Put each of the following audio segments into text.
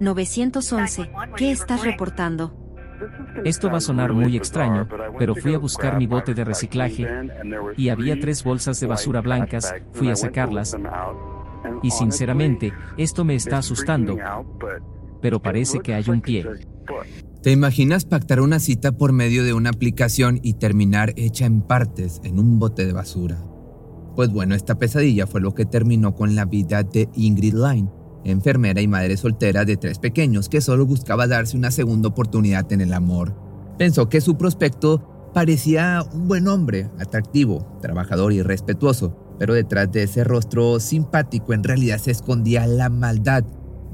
911, ¿qué estás reportando? Esto va a sonar muy extraño, pero fui a buscar mi bote de reciclaje y había 3 bolsas de basura blancas, fui a sacarlas y sinceramente, esto me está asustando, pero parece que hay un pie. ¿Te imaginas pactar una cita por medio de una aplicación y terminar hecha en partes en un bote de basura? Pues bueno, esta pesadilla fue lo que terminó con la vida de Ingrid Lyne, enfermera y madre soltera de 3 pequeños que solo buscaba darse una segunda oportunidad en el amor. Pensó que su prospecto parecía un buen hombre, atractivo, trabajador y respetuoso, pero detrás de ese rostro simpático en realidad se escondía la maldad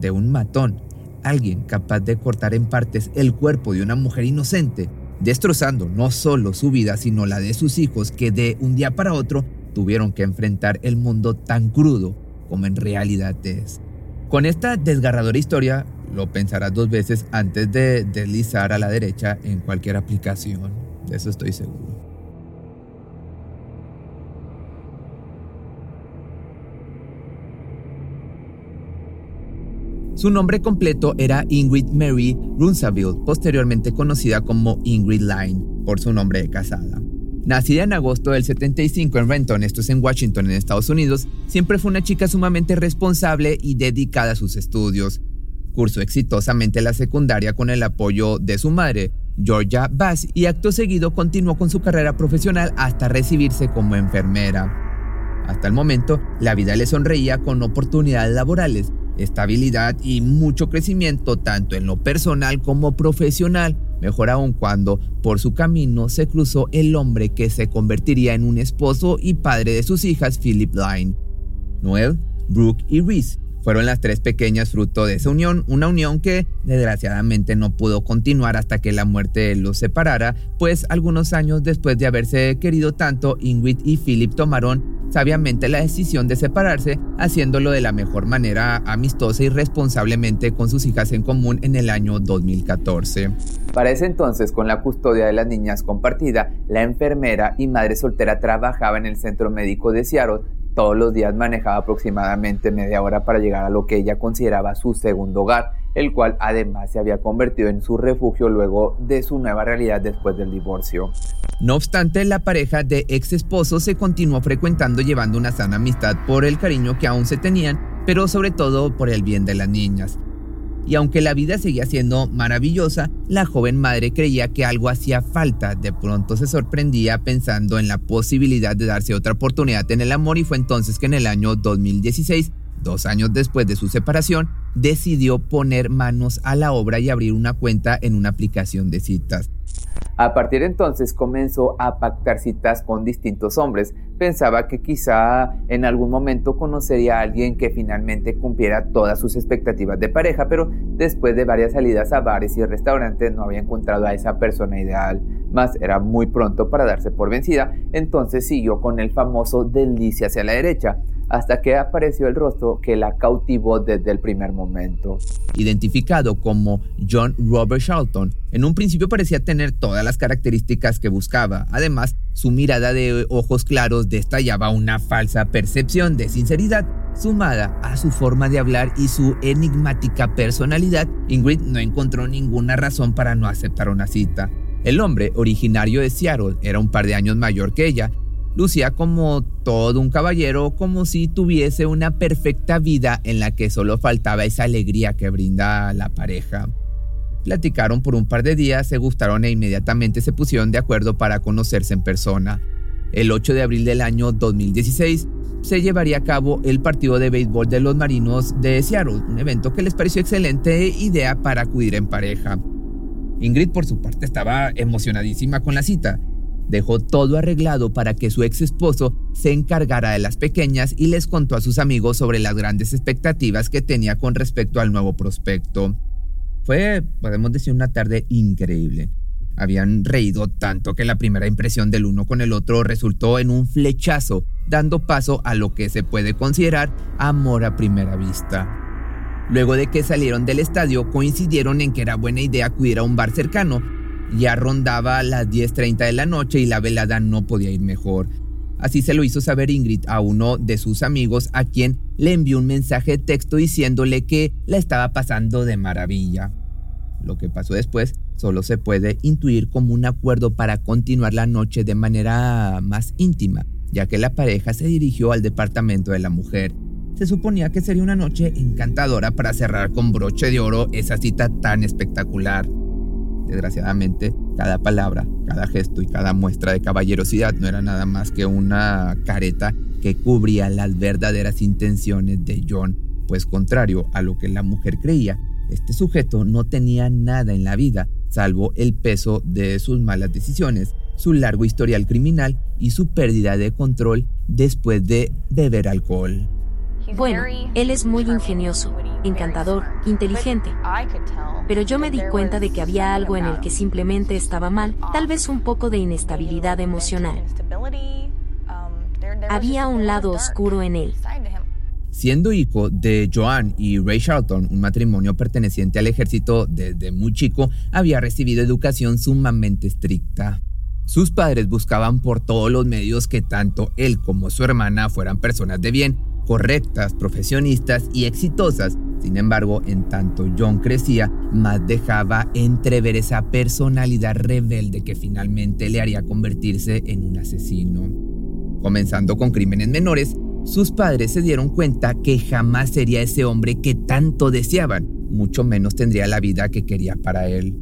de un matón, alguien capaz de cortar en partes el cuerpo de una mujer inocente, destrozando no solo su vida, sino la de sus hijos que de un día para otro tuvieron que enfrentar el mundo tan crudo como en realidad es. Con esta desgarradora historia, lo pensarás 2 veces antes de deslizar a la derecha en cualquier aplicación, de eso estoy seguro. Su nombre completo era Ingrid Mary Runsaville, posteriormente conocida como Ingrid Lyne, por su nombre de casada. Nacida en agosto del 75 en Renton, esto es en Washington, en Estados Unidos, siempre fue una chica sumamente responsable y dedicada a sus estudios. Cursó exitosamente la secundaria con el apoyo de su madre, Georgia Bass, y acto seguido continuó con su carrera profesional hasta recibirse como enfermera. Hasta el momento, la vida le sonreía con oportunidades laborales, estabilidad y mucho crecimiento tanto en lo personal como profesional, mejor aún cuando por su camino se cruzó el hombre que se convertiría en un esposo y padre de sus hijas, Philip Lyne. Noel, Brooke y Reese fueron las 3 pequeñas fruto de esa unión, una unión que desgraciadamente no pudo continuar hasta que la muerte los separara, pues algunos años después de haberse querido tanto, Ingrid y Philip tomaron sabiamente la decisión de separarse, haciéndolo de la mejor manera amistosa y responsablemente con sus hijas en común en el año 2014. Para ese entonces, con la custodia de las niñas compartida, la enfermera y madre soltera trabajaba en el centro médico de Seattle. Todos los días manejaba aproximadamente media hora para llegar a lo que ella consideraba su segundo hogar, el cual además se había convertido en su refugio luego de su nueva realidad después del divorcio. No obstante, la pareja de ex esposos se continuó frecuentando, llevando una sana amistad por el cariño que aún se tenían, pero sobre todo por el bien de las niñas. Y aunque la vida seguía siendo maravillosa, la joven madre creía que algo hacía falta. De pronto se sorprendía pensando en la posibilidad de darse otra oportunidad en el amor y fue entonces que en el año 2016, 2 años después de su separación, decidió poner manos a la obra y abrir una cuenta en una aplicación de citas. A partir de entonces comenzó a pactar citas con distintos hombres. Pensaba que quizá en algún momento conocería a alguien que finalmente cumpliera todas sus expectativas de pareja, pero después de varias salidas a bares y restaurantes no había encontrado a esa persona ideal. Mas era muy pronto para darse por vencida, entonces siguió con el famoso deslice hacia la derecha, hasta que apareció el rostro que la cautivó desde el primer momento. Identificado como John Robert Shelton, en un principio parecía tener todas las características que buscaba. Además, su mirada de ojos claros destallaba una falsa percepción de sinceridad. Sumada a su forma de hablar y su enigmática personalidad, Ingrid no encontró ninguna razón para no aceptar una cita. El hombre, originario de Seattle, era un par de años mayor que ella. Lucía como todo un caballero, como si tuviese una perfecta vida en la que solo faltaba esa alegría que brinda la pareja. Platicaron por un par de días, se gustaron e inmediatamente se pusieron de acuerdo para conocerse en persona. El 8 de abril del año 2016 se llevaría a cabo el partido de béisbol de los Marinos de Seattle, un evento que les pareció excelente idea para acudir en pareja. Ingrid, por su parte, estaba emocionadísima con la cita. Dejó todo arreglado para que su ex esposo se encargara de las pequeñas y les contó a sus amigos sobre las grandes expectativas que tenía con respecto al nuevo prospecto. Fue, podemos decir, una tarde increíble. Habían reído tanto que la primera impresión del uno con el otro resultó en un flechazo, dando paso a lo que se puede considerar amor a primera vista. Luego de que salieron del estadio, coincidieron en que era buena idea acudir a un bar cercano. Ya rondaba las 10:30 de la noche y la velada no podía ir mejor. Así se lo hizo saber Ingrid a uno de sus amigos, a quien le envió un mensaje de texto diciéndole que la estaba pasando de maravilla. Lo que pasó después solo se puede intuir como un acuerdo para continuar la noche de manera más íntima, ya que la pareja se dirigió al departamento de la mujer. Se suponía que sería una noche encantadora para cerrar con broche de oro esa cita tan espectacular. Desgraciadamente, cada palabra, cada gesto y cada muestra de caballerosidad no era nada más que una careta que cubría las verdaderas intenciones de John, pues contrario a lo que la mujer creía, este sujeto no tenía nada en la vida, salvo el peso de sus malas decisiones, su largo historial criminal y su pérdida de control después de beber alcohol. Bueno, él es muy ingenioso, encantador, inteligente, pero yo me di cuenta de que había algo en el que simplemente estaba mal, tal vez un poco de inestabilidad emocional. Había un lado oscuro en él. Siendo hijo de Joan y Ray Charlton, un matrimonio perteneciente al ejército desde muy chico, había recibido educación sumamente estricta. Sus padres buscaban por todos los medios que tanto él como su hermana fueran personas de bien, correctas, profesionistas y exitosas. Sin embargo, en tanto John crecía, más dejaba entrever esa personalidad rebelde que finalmente le haría convertirse en un asesino. Comenzando con crímenes menores, sus padres se dieron cuenta que jamás sería ese hombre que tanto deseaban, mucho menos tendría la vida que quería para él.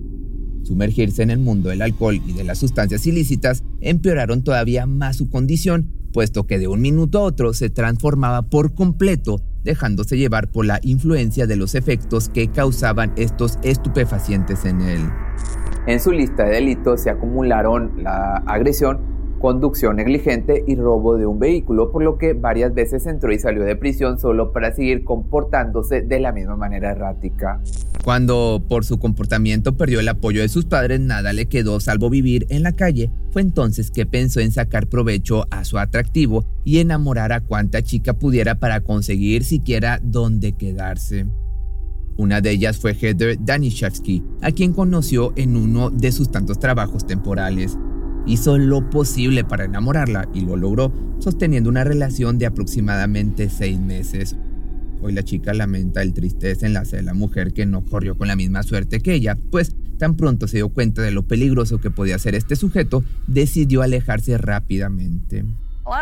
Sumergirse en el mundo del alcohol y de las sustancias ilícitas empeoraron todavía más su condición, puesto que de un minuto a otro se transformaba por completo, dejándose llevar por la influencia de los efectos que causaban estos estupefacientes en él. En su lista de delitos se acumularon la agresión, conducción negligente y robo de un vehículo, por lo que varias veces entró y salió de prisión solo para seguir comportándose de la misma manera errática. Cuando por su comportamiento perdió el apoyo de sus padres, nada le quedó salvo vivir en la calle. Fue entonces que pensó en sacar provecho a su atractivo y enamorar a cuanta chica pudiera para conseguir siquiera dónde quedarse. Una de ellas fue Heather Daniszewski, a quien conoció en uno de sus tantos trabajos temporales. Hizo lo posible para enamorarla y lo logró, sosteniendo una relación de aproximadamente 6 meses. Hoy la chica lamenta el triste desenlace de la mujer que no corrió con la misma suerte que ella, pues tan pronto se dio cuenta de lo peligroso que podía ser este sujeto, decidió alejarse rápidamente.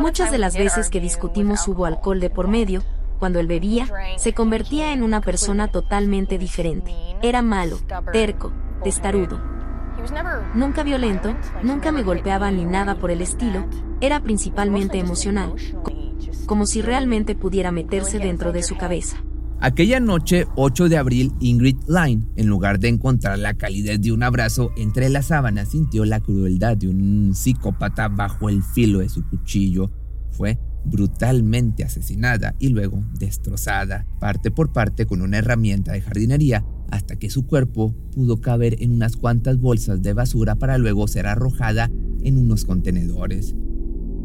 Muchas de las veces que discutimos hubo alcohol de por medio. Cuando él bebía, se convertía en una persona totalmente diferente. Era malo, terco, testarudo. Nunca violento, nunca me golpeaba ni nada por el estilo, era principalmente emocional, como si realmente pudiera meterse dentro de su cabeza. Aquella noche, 8 de abril, Ingrid Lyne, en lugar de encontrar la calidez de un abrazo entre las sábanas, sintió la crueldad de un psicópata bajo el filo de su cuchillo. Fue brutalmente asesinada y luego destrozada, parte por parte con una herramienta de jardinería, hasta que su cuerpo pudo caber en unas cuantas bolsas de basura para luego ser arrojada en unos contenedores.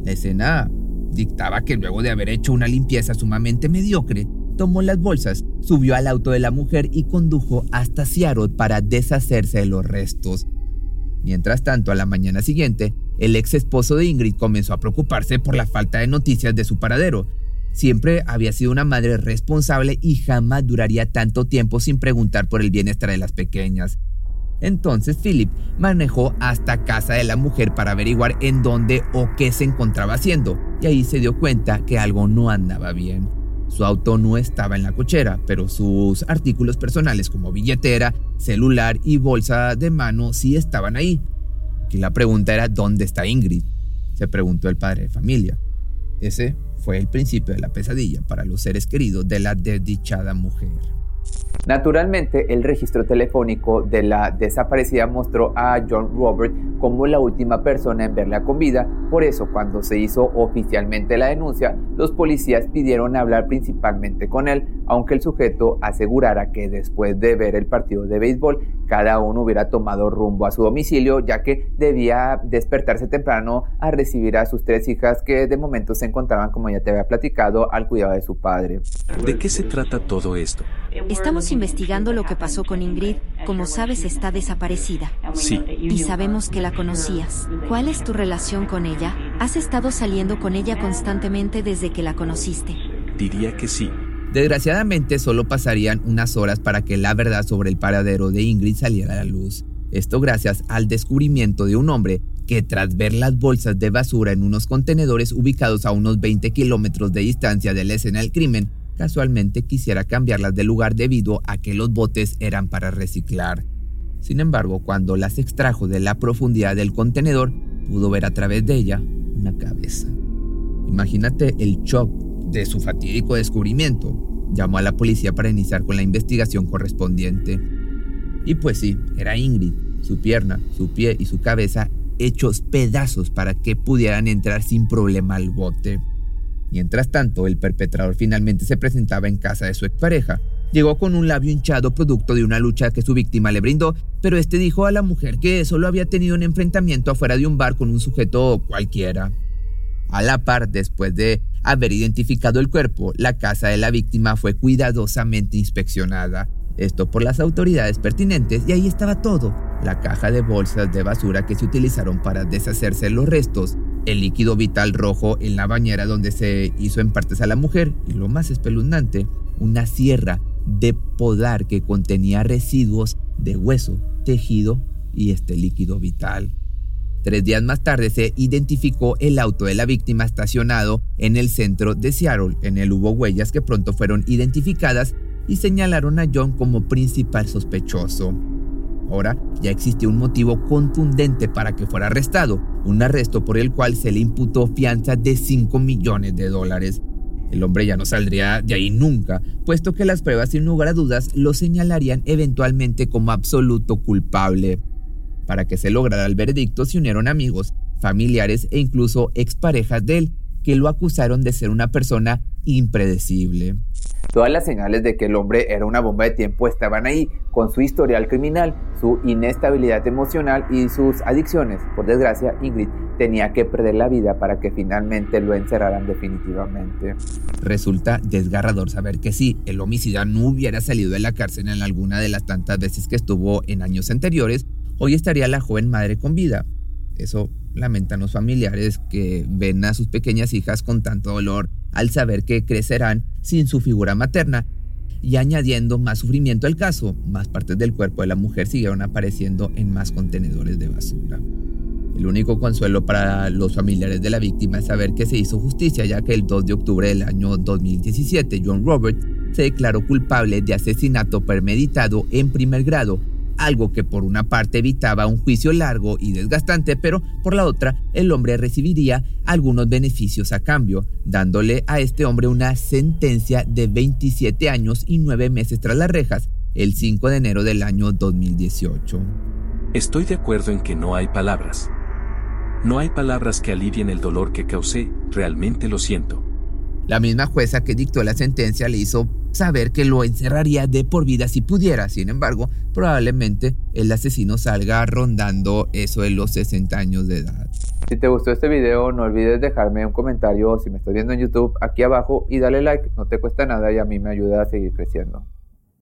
La escena dictaba que luego de haber hecho una limpieza sumamente mediocre, tomó las bolsas, subió al auto de la mujer y condujo hasta Seattle para deshacerse de los restos. Mientras tanto, a la mañana siguiente, el ex esposo de Ingrid comenzó a preocuparse por la falta de noticias de su paradero. Siempre había sido una madre responsable y jamás duraría tanto tiempo sin preguntar por el bienestar de las pequeñas. Entonces Philip manejó hasta casa de la mujer para averiguar en dónde o qué se encontraba haciendo, y ahí se dio cuenta que algo no andaba bien. Su auto no estaba en la cochera, pero sus artículos personales como billetera, celular y bolsa de mano sí estaban ahí. Y la pregunta era, ¿dónde está Ingrid?, se preguntó el padre de familia. Ese fue el principio de la pesadilla para los seres queridos de la desdichada mujer. Naturalmente, el registro telefónico de la desaparecida mostró a John Robert como la última persona en verla con vida. Por eso, cuando se hizo oficialmente la denuncia, los policías pidieron hablar principalmente con él, aunque el sujeto asegurara que después de ver el partido de béisbol, cada uno hubiera tomado rumbo a su domicilio, ya que debía despertarse temprano a recibir a sus 3 hijas que de momento se encontraban, como ya te había platicado, al cuidado de su padre. ¿De qué se trata todo esto? Estamos investigando lo que pasó con Ingrid. Como sabes, está desaparecida. Sí. Y sabemos que la conocías. ¿Cuál es tu relación con ella? ¿Has estado saliendo con ella constantemente desde que la conociste? Diría que sí. Desgraciadamente, solo pasarían unas horas para que la verdad sobre el paradero de Ingrid saliera a la luz. Esto gracias al descubrimiento de un hombre que, tras ver las bolsas de basura en unos contenedores ubicados a unos 20 kilómetros de distancia de la escena del crimen, casualmente quisiera cambiarlas de lugar debido a que los botes eran para reciclar. Sin embargo, cuando las extrajo de la profundidad del contenedor, pudo ver a través de ella una cabeza. Imagínate el shock de su fatídico descubrimiento. Llamó a la policía para iniciar con la investigación correspondiente. Y pues sí, era Ingrid. Su pierna, su pie y su cabeza hechos pedazos para que pudieran entrar sin problema al bote. Mientras tanto, el perpetrador finalmente se presentaba en casa de su expareja. Llegó con un labio hinchado producto de una lucha que su víctima le brindó, pero este dijo a la mujer que solo había tenido un enfrentamiento afuera de un bar con un sujeto cualquiera. A la par, después de haber identificado el cuerpo, la casa de la víctima fue cuidadosamente inspeccionada. Esto por las autoridades pertinentes, y ahí estaba todo: la caja de bolsas de basura que se utilizaron para deshacerse los restos, el líquido vital rojo en la bañera donde se hizo en partes a la mujer, y lo más espeluznante, una sierra de podar que contenía residuos de hueso, tejido y este líquido vital. 3 días más tarde se identificó el auto de la víctima estacionado en el centro de Seattle. En él hubo huellas que pronto fueron identificadas y señalaron a John como principal sospechoso. Ahora ya existía un motivo contundente para que fuera arrestado, un arresto por el cual se le imputó fianza de $5 millones. El hombre ya no saldría de ahí nunca, puesto que las pruebas sin lugar a dudas lo señalarían eventualmente como absoluto culpable. Para que se lograra el veredicto se unieron amigos, familiares e incluso exparejas de él, que lo acusaron de ser una persona impredecible. Todas las señales de que el hombre era una bomba de tiempo estaban ahí, con su historial criminal, su inestabilidad emocional y sus adicciones. Por desgracia, Ingrid tenía que perder la vida para que finalmente lo encerraran definitivamente. Resulta desgarrador saber que si el homicida no hubiera salido de la cárcel en alguna de las tantas veces que estuvo en años anteriores, hoy estaría la joven madre con vida. Eso lamentan los familiares que ven a sus pequeñas hijas con tanto dolor al saber que crecerán sin su figura materna, y añadiendo más sufrimiento al caso, más partes del cuerpo de la mujer siguieron apareciendo en más contenedores de basura. El único consuelo para los familiares de la víctima es saber que se hizo justicia, ya que el 2 de octubre del año 2017, John Robert se declaró culpable de asesinato premeditado en primer grado, algo que por una parte evitaba un juicio largo y desgastante, pero por la otra el hombre recibiría algunos beneficios a cambio, dándole a este hombre una sentencia de 27 años y 9 meses tras las rejas, el 5 de enero del año 2018. Estoy de acuerdo en que no hay palabras. No hay palabras que alivien el dolor que causé, realmente lo siento. La misma jueza que dictó la sentencia le hizo saber que lo encerraría de por vida si pudiera. Sin embargo, probablemente el asesino salga rondando eso de los 60 años de edad. Si te gustó este video, no olvides dejarme un comentario si me estás viendo en YouTube aquí abajo y dale like, no te cuesta nada y a mí me ayuda a seguir creciendo.